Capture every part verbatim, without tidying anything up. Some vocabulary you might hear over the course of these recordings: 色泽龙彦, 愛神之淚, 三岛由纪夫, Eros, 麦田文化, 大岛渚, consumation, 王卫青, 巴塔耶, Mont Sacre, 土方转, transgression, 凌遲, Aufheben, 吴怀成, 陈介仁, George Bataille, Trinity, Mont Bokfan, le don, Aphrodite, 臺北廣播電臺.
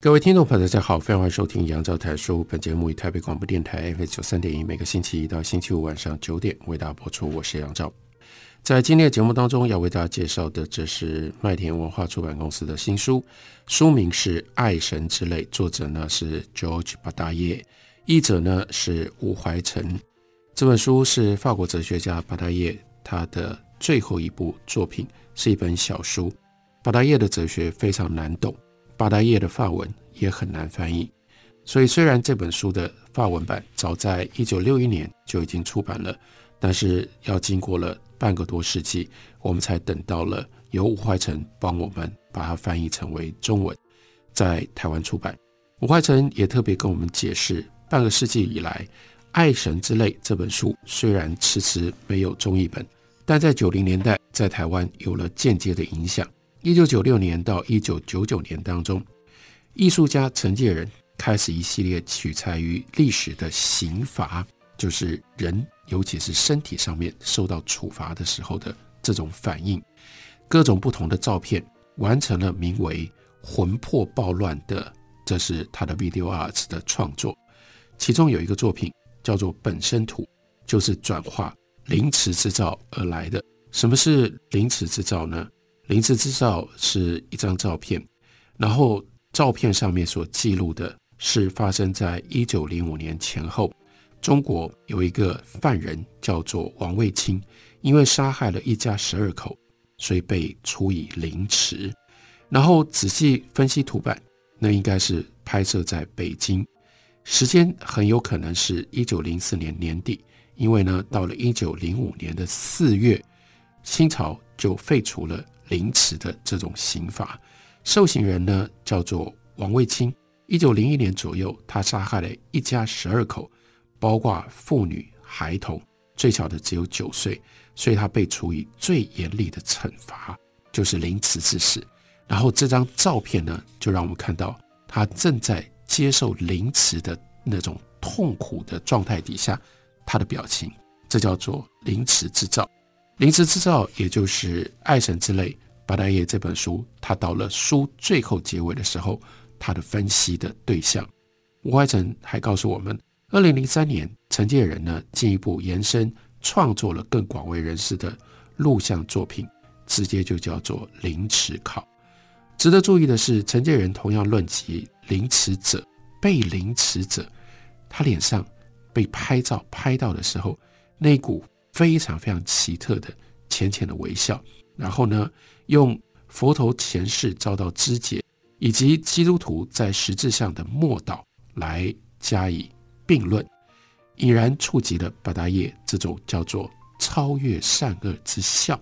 各位听众朋友大家好，欢迎收听杨照谈书，本节目以台北广播电台 F M 九十三点一 每个星期一到星期五晚上九点为大家播出，我是杨照。在今天的节目当中要为大家介绍的，这是麦田文化出版公司的新书，书名是《爱神之泪》，作者呢是 George Bataille， 译者呢是吴怀成。这本书是法国哲学家巴达耶他的最后一部作品，是一本小书。巴达耶的哲学非常难懂，巴达耶的法文也很难翻译，所以虽然这本书的法文版早在一九六一年就已经出版了，但是要经过了半个多世纪，我们才等到了由吴怀成帮我们把它翻译成为中文，在台湾出版。吴怀成也特别跟我们解释，半个世纪以来，《爱神之泪》这本书虽然迟迟没有中译本，但在九零年代在台湾有了间接的影响。一九九六年到一九九九年当中，艺术家陈介仁开始一系列取材于历史的刑罚，就是人尤其是身体上面受到处罚的时候的这种反应，各种不同的照片，完成了名为《魂魄暴乱》的，这是他的 video arts 的创作。其中有一个作品叫做《本身图》，就是转化凌迟之照而来的。什么是凌迟之照呢？凌迟之照是一张照片，然后照片上面所记录的是发生在一九零五年前后，中国有一个犯人叫做王卫青，因为杀害了一家十二口，所以被处以凌迟。然后仔细分析图版，那应该是拍摄在北京，时间很有可能是一九零四年年底，因为呢，到了一九零五年的四月，清朝就废除了凌迟的这种刑罚，受刑人呢叫做王卫青。一九零一年左右，他杀害了一家十二口，包括妇女、孩童，最小的只有九岁，所以他被处以最严厉的惩罚，就是凌迟之死。然后这张照片呢，就让我们看到他正在接受凌迟的那种痛苦的状态底下，他的表情，这叫做凌迟之照。凌迟之照也就是《爱神之泪》巴达耶这本书，他到了书最后结尾的时候，他的分析的对象。吴怀成还告诉我们，二零零三年陈介仁呢进一步延伸创作了更广为人士的录像作品，直接就叫做凌迟考。值得注意的是，陈介仁同样论及凌迟者、被凌迟者，他脸上被拍照拍到的时候，那一股非常非常奇特的浅浅的微笑，然后呢用佛头前世遭到肢解以及基督徒在十字上的默祷来加以并论，已然触及了巴达耶这种叫做超越善恶之笑。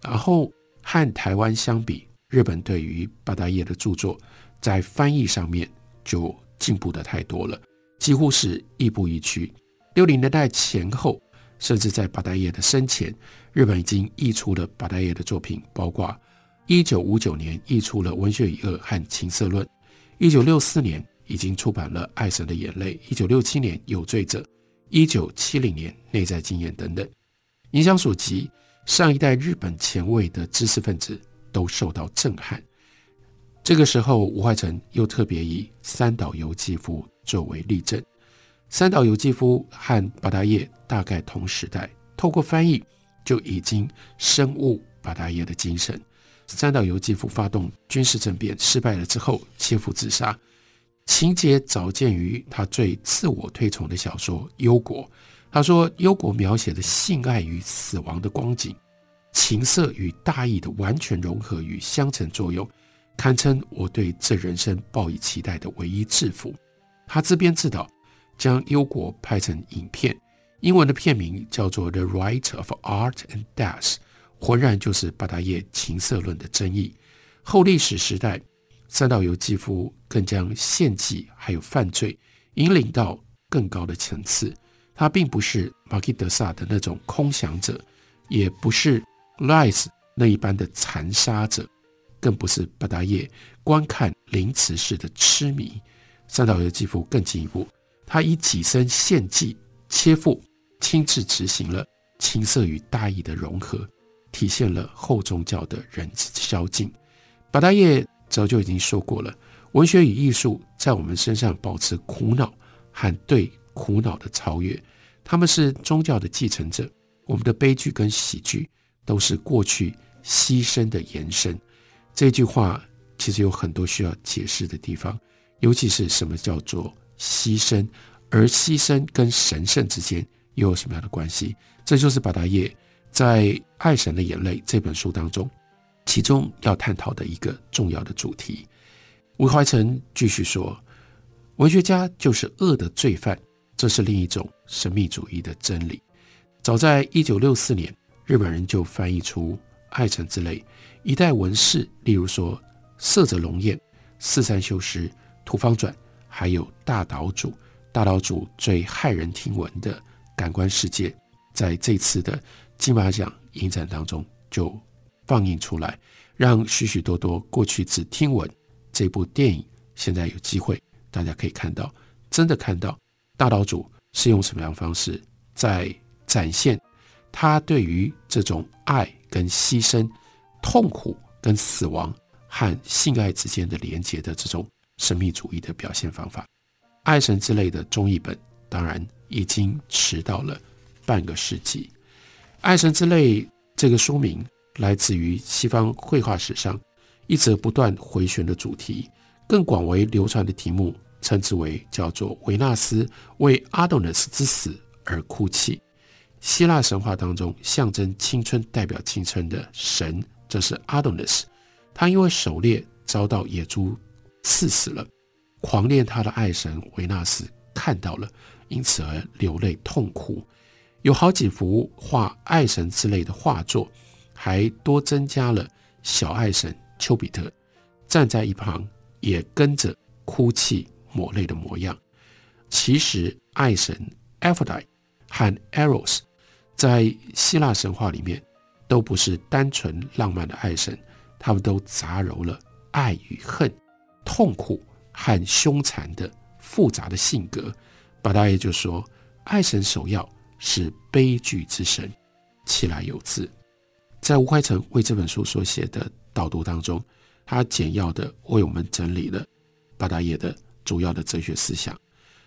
然后和台湾相比，日本对于巴达耶的著作在翻译上面就进步的太多了，几乎是亦步亦趋。六零年代前后，甚至在巴达耶的生前，日本已经译出了巴达耶的作品，包括一九五九年译出了《文学与恶》和《情色论》，一九六四年已经出版了《爱神的眼泪》，一九六七年《有罪者》，一九七零年《内在经验》等等。影响所及，上一代日本前卫的知识分子都受到震撼。这个时候，吴怀成又特别以三岛由纪夫作为例证。三岛由纪夫和巴达耶大概同时代，透过翻译就已经深悟巴达耶的精神。三岛由纪夫发动军事政变失败了之后，切腹自杀，情节早见于他最自我推崇的小说《忧国》。他说，《忧国》描写的性爱与死亡的光景，情色与大义的完全融合与相乘作用，堪称我对这人生抱以期待的唯一制服。他自编自导，将《忧国》拍成影片，英文的片名叫做 The Right of Art and Death，浑然就是巴达叶情色论的争议。后历史时代，三岛由纪夫更将献祭还有犯罪引领到更高的层次。他并不是马基德萨的那种空想者，也不是赖斯那一般的残杀者，更不是巴达叶观看凌迟式的痴迷。三岛由纪夫更进一步，他以己身献祭切腹，亲自执行了情色与大义的融合，体现了后宗教的人之宵禁。巴达叶早就已经说过了，文学与艺术在我们身上保持苦恼和对苦恼的超越，他们是宗教的继承者。我们的悲剧跟喜剧都是过去牺牲的延伸。这句话其实有很多需要解释的地方，尤其是什么叫做牺牲，而牺牲跟神圣之间又有什么样的关系？这就是巴达叶在《爱神的眼泪》这本书当中，其中要探讨的一个重要的主题。吴怀诚继续说，文学家就是恶的罪犯，这是另一种神秘主义的真理。早在一九六四年，日本人就翻译出爱神之泪，一代文士例如说色泽龙彦、四三修师、土方转，还有大岛渚。大岛渚最骇人听闻的感官世界，在这次的金马奖影展当中就放映出来，让许许多多过去只听闻这部电影，现在有机会大家可以看到，真的看到大岛渚是用什么样的方式在展现他对于这种爱跟牺牲、痛苦跟死亡和性爱之间的连结的这种神秘主义的表现方法。爱神之泪的中译本当然已经迟到了半个世纪。爱神之泪这个书名来自于西方绘画史上一直不断回旋的主题，更广为流传的题目称之为叫做维纳斯为阿多尼斯之死而哭泣。希腊神话当中象征青春、代表青春的神，这是阿多尼斯，他因为狩猎遭到野猪刺死了，狂恋他的爱神维纳斯看到了，因此而流泪痛哭。有好几幅画爱神之类的画作，还多增加了小爱神丘比特站在一旁也跟着哭泣抹泪的模样。其实爱神 Aphrodite 和 Eros 在希腊神话里面都不是单纯浪漫的爱神，他们都杂糅了爱与恨、痛苦和凶残的复杂的性格。巴达叶就说，爱神首要是悲剧之神，其来有自。在吴怀诚为这本书所写的导读当中，他简要的为我们整理了巴达叶的主要的哲学思想。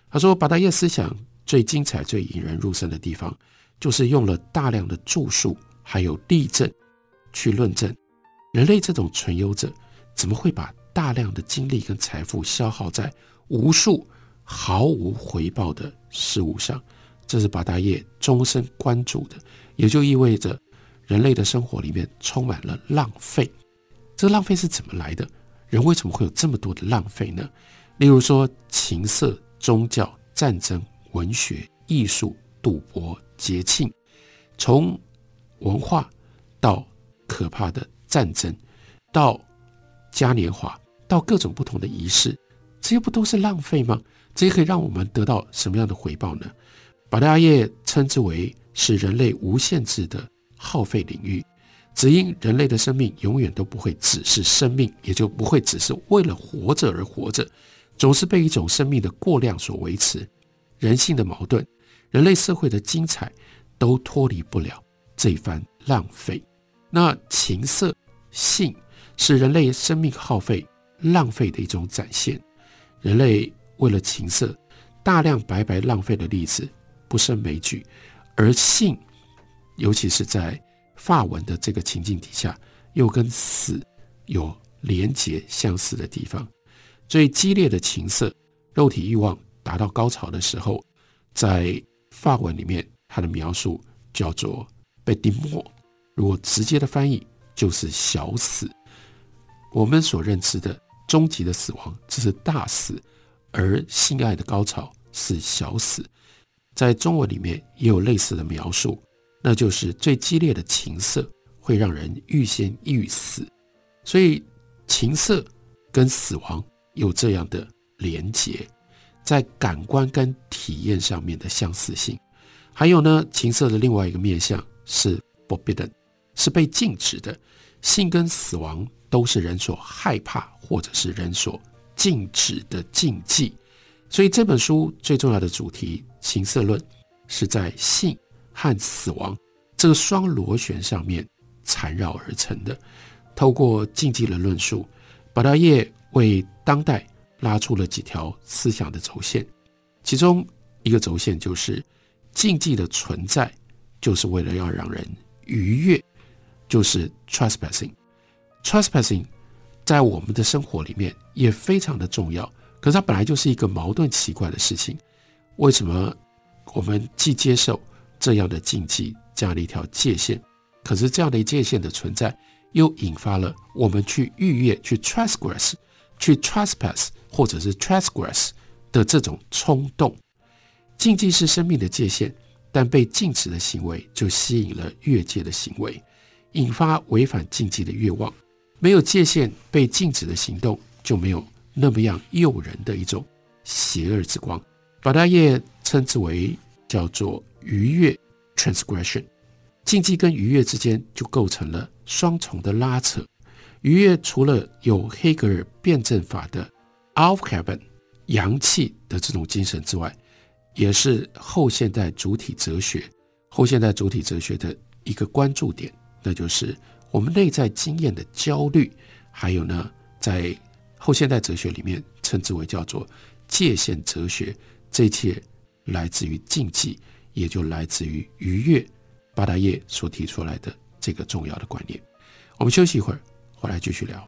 他说，巴达叶思想最精彩、最引人入胜的地方，就是用了大量的著述还有例证去论证，人类这种存有者怎么会把大量的精力跟财富消耗在无数毫无回报的事物上。这是巴达叶终身关注的，也就意味着人类的生活里面充满了浪费。这浪费是怎么来的？人为什么会有这么多的浪费呢？例如说情色、宗教、战争、文学、艺术、赌博、节庆，从文化到可怕的战争，到嘉年华，到各种不同的仪式，这些不都是浪费吗？这些可以让我们得到什么样的回报呢？巴达叶称之为是人类无限制的耗费领域，只因人类的生命永远都不会只是生命，也就不会只是为了活着而活着，总是被一种生命的过量所维持。人性的矛盾，人类社会的精彩，都脱离不了这一番浪费。那情色、性是人类生命耗费、浪费的一种展现。人类为了情色大量白白浪费的例子不胜枚举，而性，尤其是在法文的这个情境底下，又跟死有连结相似的地方。最激烈的情色、肉体欲望达到高潮的时候，在法文里面它的描述叫做 Petite Mort， 如果直接的翻译就是小死。我们所认知的终极的死亡，这是大死，而性爱的高潮是小死。在中文里面也有类似的描述，那就是最激烈的情色会让人欲仙欲死，所以情色跟死亡有这样的连结，在感官跟体验上面的相似性。还有呢，情色的另外一个面向是 forbidden， 是被禁止的。性跟死亡都是人所害怕或者是人所禁止的禁忌，所以这本书最重要的主题情色论是在性和死亡这个双螺旋上面缠绕而成的。透过禁忌的论述，巴达耶为当代拉出了几条思想的轴线，其中一个轴线就是禁忌的存在就是为了要让人愉悦，就是 trespassing。 trespassing 在我们的生活里面也非常的重要，可是它本来就是一个矛盾奇怪的事情。为什么我们既接受这样的禁忌，这样的一条界限，可是这样的界限的存在又引发了我们去逾越，去 transgress 去 trespass 或者是 transgress 的这种冲动。禁忌是生命的界限，但被禁止的行为就吸引了越界的行为，引发违反禁忌的欲望。没有界限被禁止的行动就没有那么样诱人的一种邪恶之光，巴达耶称之为叫做逾越 transgression。 禁忌跟逾越之间就构成了双重的拉扯。逾越除了有黑格尔辩证法的 Aufheben 阳气的这种精神之外，也是后现代主体哲学后现代主体哲学的一个关注点，那就是我们内在经验的焦虑，还有呢，在后现代哲学里面称之为叫做界限哲学，这一切来自于禁忌，也就来自于逾越巴达耶所提出来的这个重要的观念。我们休息一会儿，回来继续聊。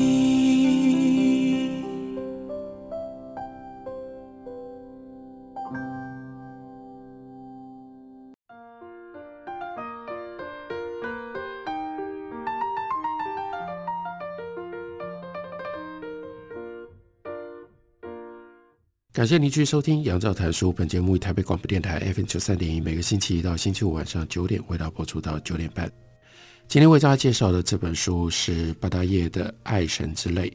感谢您继续收听杨照谈书，本节目以台北广播电台 F M 九三点一 每个星期一到星期五晚上九点为大家播出到九点半。今天为大家介绍的这本书是巴达耶的《爱神之泪》，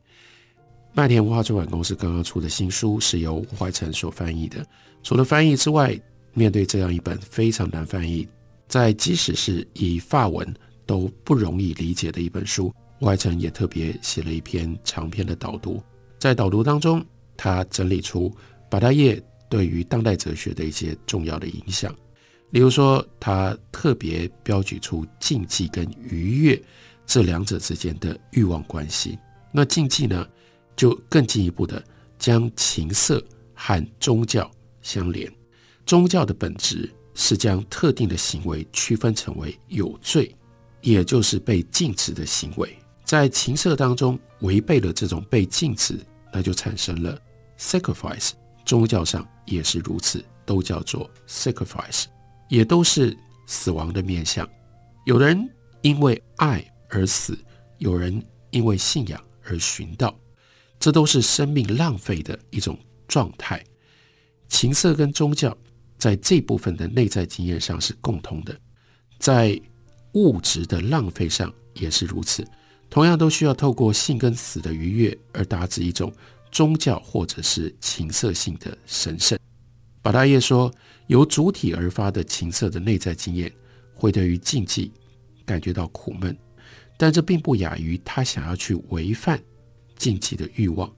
麦田文化出版公司刚刚出的新书，是由吴怀成所翻译的。除了翻译之外，面对这样一本非常难翻译，在即使是以法文都不容易理解的一本书，吴怀成也特别写了一篇长篇的导读。在导读当中，他整理出巴达耶对于当代哲学的一些重要的影响，例如说他特别标举出禁忌跟愉悦这两者之间的欲望关系。那禁忌呢，就更进一步的将情色和宗教相连。宗教的本质是将特定的行为区分成为有罪，也就是被禁止的行为。在情色当中违背了这种被禁止，那就产生了 sacrifice。 宗教上也是如此，都叫做 sacrifice， 也都是死亡的面向。有人因为爱而死，有人因为信仰而寻道，这都是生命浪费的一种状态。情色跟宗教在这部分的内在经验上是共同的，在物质的浪费上也是如此，同样都需要透过性跟死的愉悦而达至一种宗教或者是情色性的神圣。巴达耶说，由主体而发的情色的内在经验会对于禁忌感觉到苦闷，但这并不亚于他想要去违反禁忌的欲望。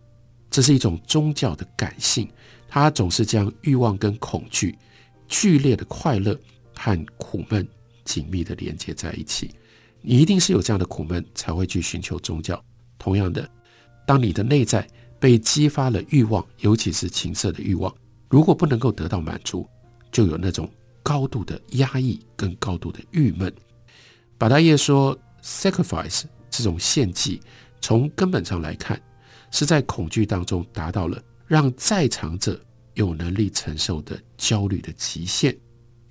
这是一种宗教的感性，他总是将欲望跟恐惧、剧烈的快乐和苦闷紧密地连接在一起。你一定是有这样的苦闷才会去寻求宗教。同样的，当你的内在被激发了欲望，尤其是情色的欲望，如果不能够得到满足，就有那种高度的压抑跟高度的郁闷。巴达耶说 sacrifice 这种献祭从根本上来看，是在恐惧当中达到了让在场者有能力承受的焦虑的极限。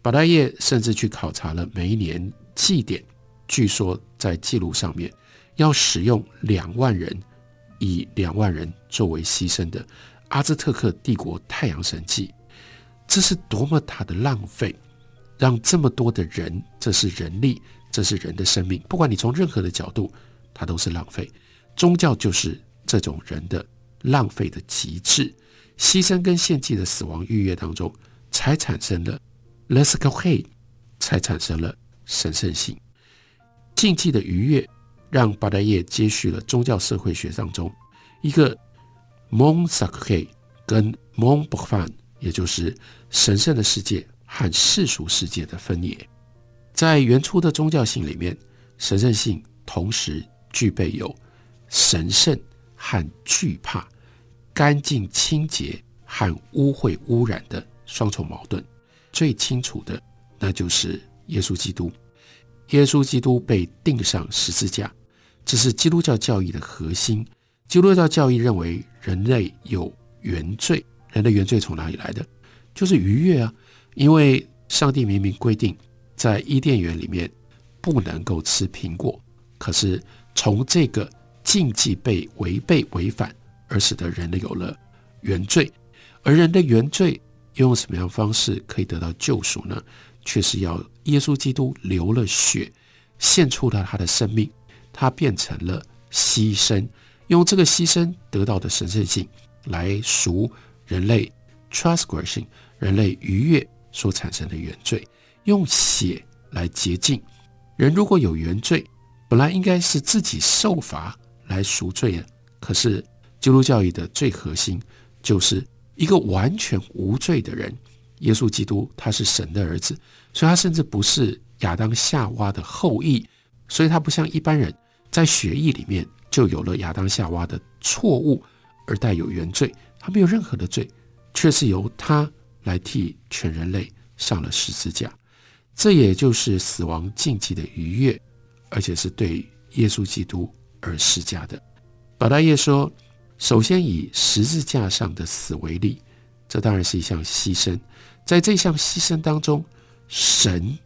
宝大爷甚至去考察了每一年祭典，据说在记录上面要使用两万人，以两万人作为牺牲的阿兹特克帝国太阳神祭，这是多么大的浪费，让这么多的人，这是人力，这是人的生命，不管你从任何的角度，它都是浪费。宗教就是这种人的浪费的极致。牺牲跟献祭的死亡逾越当中，才产生了 Lescohe， 才产生了神圣性。禁忌的逾越让巴代耶接续了宗教社会学当中一个 Mont Sacre 跟 Mont Bokfan， 也就是神圣的世界和世俗世界的分野。在原初的宗教性里面，神圣性同时具备有神圣和惧怕、干净清洁和污秽污染的双重矛盾。最清楚的那就是耶稣基督。耶稣基督被钉上十字架，这是基督教教义的核心。基督教教义认为人类有原罪，人的原罪从哪里来的？就是逾越啊，因为上帝明明规定在伊甸园里面不能够吃苹果，可是从这个禁忌被违背违反，而使得人类有了原罪。而人的原罪用什么样的方式可以得到救赎呢？却是要耶稣基督流了血，献出了他的生命，他变成了牺牲，用这个牺牲得到的神圣性来赎人类 transgression， 人类逾越所产生的原罪，用血来洁净人。如果有原罪，本来应该是自己受罚来赎罪的，可是基督教义的最核心就是一个完全无罪的人。耶稣基督他是神的儿子，所以他甚至不是亚当夏娃的后裔，所以他不像一般人在血液里面就有了亚当夏娃的错误而带有原罪，他没有任何的罪，却是由他来替全人类上了十字架。这也就是死亡禁忌的逾越，而且是对耶稣基督而施加的。巴大耶说，首先以十字架上的死为例，这当然是一项牺牲。在这项牺牲当中，神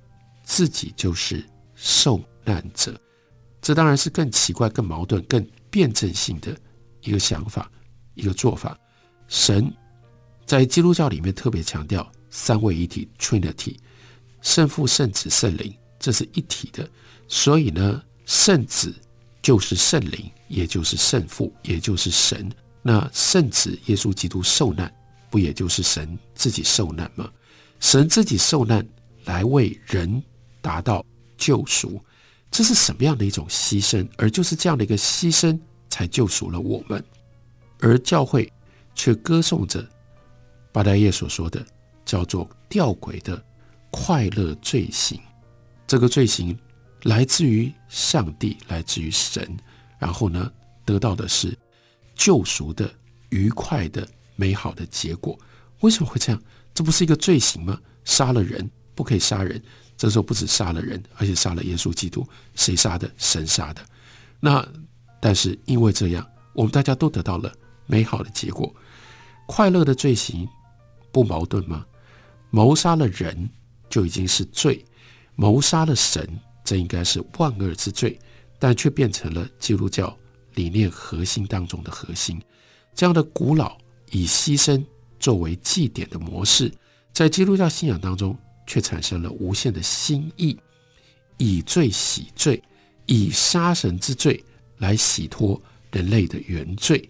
自己就是受难者，这当然是更奇怪、更矛盾、更辩证性的一个想法、一个做法。神在基督教里面特别强调三位一体 Trinity， 圣父、圣子、圣灵，这是一体的。所以呢，圣子就是圣灵，也就是圣父，也就是神。那圣子耶稣基督受难，不也就是神自己受难吗？神自己受难来为人达到救赎，这是什么样的一种牺牲？而就是这样的一个牺牲才救赎了我们。而教会却歌颂着巴代耶所说的叫做吊诡的快乐罪行。这个罪行来自于上帝，来自于神，然后呢，得到的是救赎的愉快的美好的结果。为什么会这样？这不是一个罪行吗？杀了人，不可以杀人。这时候不止杀了人，而且杀了耶稣基督。谁杀的？神杀的。那但是因为这样，我们大家都得到了美好的结果。快乐的罪行不矛盾吗？谋杀了人就已经是罪，谋杀了神，这应该是万恶之罪，但却变成了基督教理念核心当中的核心。这样的古老以牺牲作为祭典的模式，在基督教信仰当中却产生了无限的新意，以罪洗罪，以杀神之罪来洗脱人类的原罪。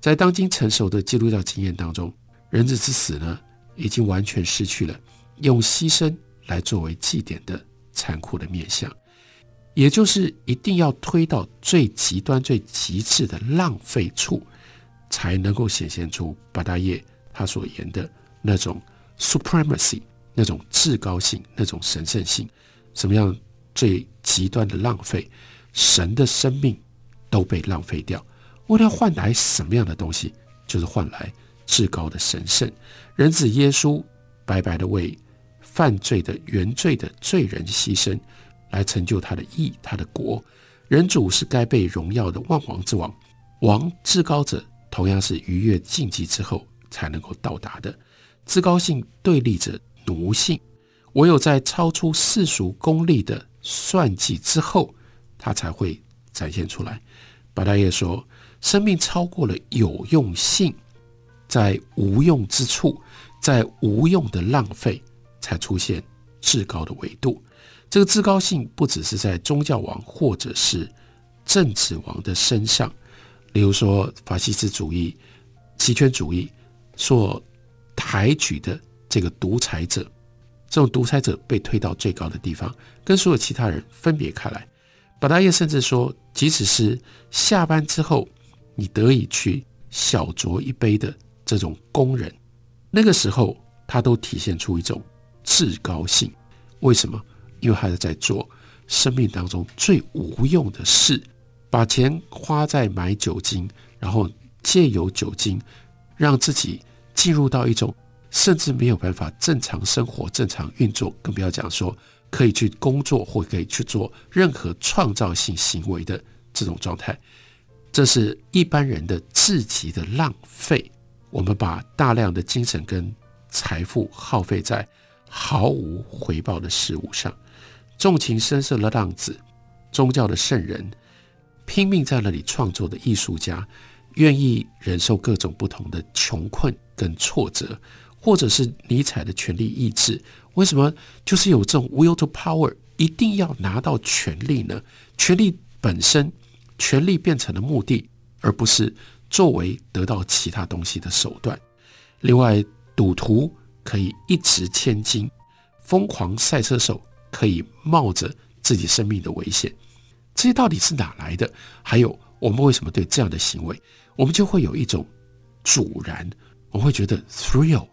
在当今成熟的基督教经验当中，人子之死呢，已经完全失去了用牺牲来作为祭典的残酷的面向，也就是一定要推到最极端最极致的浪费处，才能够显现出巴大耶他所言的那种 supremacy， 那种至高性，那种神圣性。什么样最极端的浪费？神的生命都被浪费掉，为他换来什么样的东西？就是换来至高的神圣。人子耶稣白白的为犯罪的原罪的罪人牺牲，来成就他的义，他的国。人主是该被荣耀的万王之王，王至高者同样是逾越禁忌之后才能够到达的。至高性对立着奴性，唯有在超出世俗功利的算计之后，它才会展现出来。巴代耶说，生命超过了有用性，在无用之处，在无用的浪费，才出现至高的维度。这个至高性不只是在宗教王或者是政治王的身上，例如说法西斯主义、极权主义所抬举的这个独裁者，这种独裁者被推到最高的地方，跟所有其他人分别开来。巴达耶甚至说，即使是下班之后你得以去小酌一杯的这种工人，那个时候他都体现出一种至高性。为什么？因为他在做生命当中最无用的事，把钱花在买酒精，然后借由酒精让自己进入到一种甚至没有办法正常生活、正常运作，更不要讲说可以去工作或可以去做任何创造性行为的这种状态。这是一般人的至极的浪费，我们把大量的精神跟财富耗费在毫无回报的事物上。纵情声色的浪子，宗教的圣人，拼命在那里创作的艺术家，愿意忍受各种不同的穷困跟挫折，或者是尼采的权力意志，为什么就是有这种 will to power 一定要拿到权力呢？权力本身，权力变成了目的，而不是作为得到其他东西的手段。另外，赌徒可以一掷千金，疯狂赛车手可以冒着自己生命的危险，这些到底是哪来的？还有我们为什么对这样的行为，我们就会有一种阻然，我们会觉得 thrill，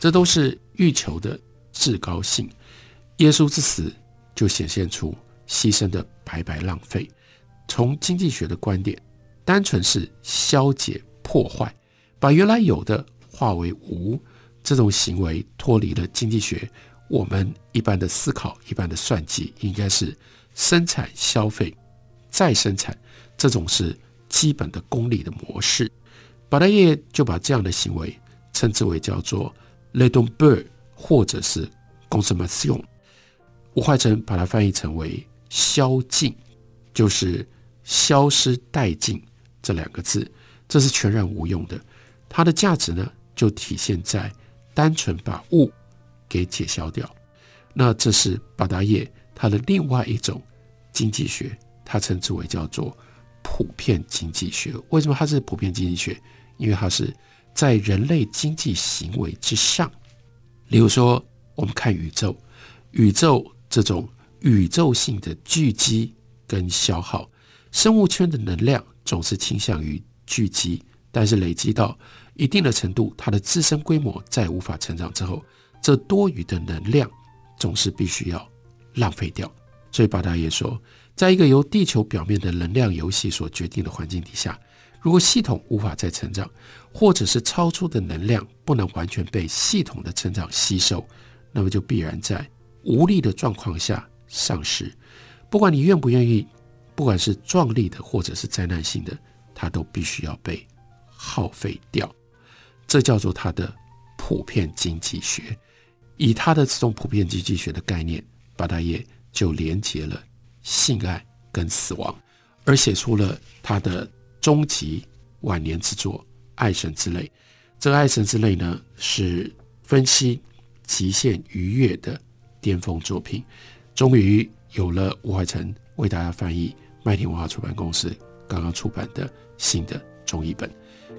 这都是欲求的至高性。耶稣之死就显现出牺牲的白白浪费。从经济学的观点，单纯是消解破坏，把原来有的化为无，这种行为脱离了经济学我们一般的思考、一般的算计，应该是生产、消费、再生产，这种是基本的功利的模式。巴代耶就把这样的行为称之为叫做le don 或者是 consumation， 吴怀成把它翻译成为消尽，就是消失殆尽这两个字，这是全然无用的。它的价值呢，就体现在单纯把物给解消掉。那这是巴达耶它的另外一种经济学，它称之为叫做普遍经济学。为什么它是普遍经济学？因为它是在人类经济行为之上。例如说我们看宇宙，宇宙这种宇宙性的聚集跟消耗，生物圈的能量总是倾向于聚集，但是累积到一定的程度，它的自身规模再无法成长之后，这多余的能量总是必须要浪费掉。所以巴达耶说，在一个由地球表面的能量游戏所决定的环境底下，如果系统无法再成长，或者是超出的能量不能完全被系统的成长吸收，那么就必然在无力的状况下丧失。不管你愿不愿意，不管是壮丽的或者是灾难性的，它都必须要被耗费掉。这叫做它的普遍经济学。以它的这种普遍经济学的概念，巴代耶就连结了性爱跟死亡，而写出了它的终极晚年之作《爱神之泪》。这个《爱神之泪》呢，是分析极限逾越的巅峰作品。终于有了吴怀成为大家翻译，麦田文化出版公司刚刚出版的新的中译本。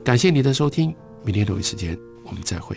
感谢你的收听，明天同一时间我们再会。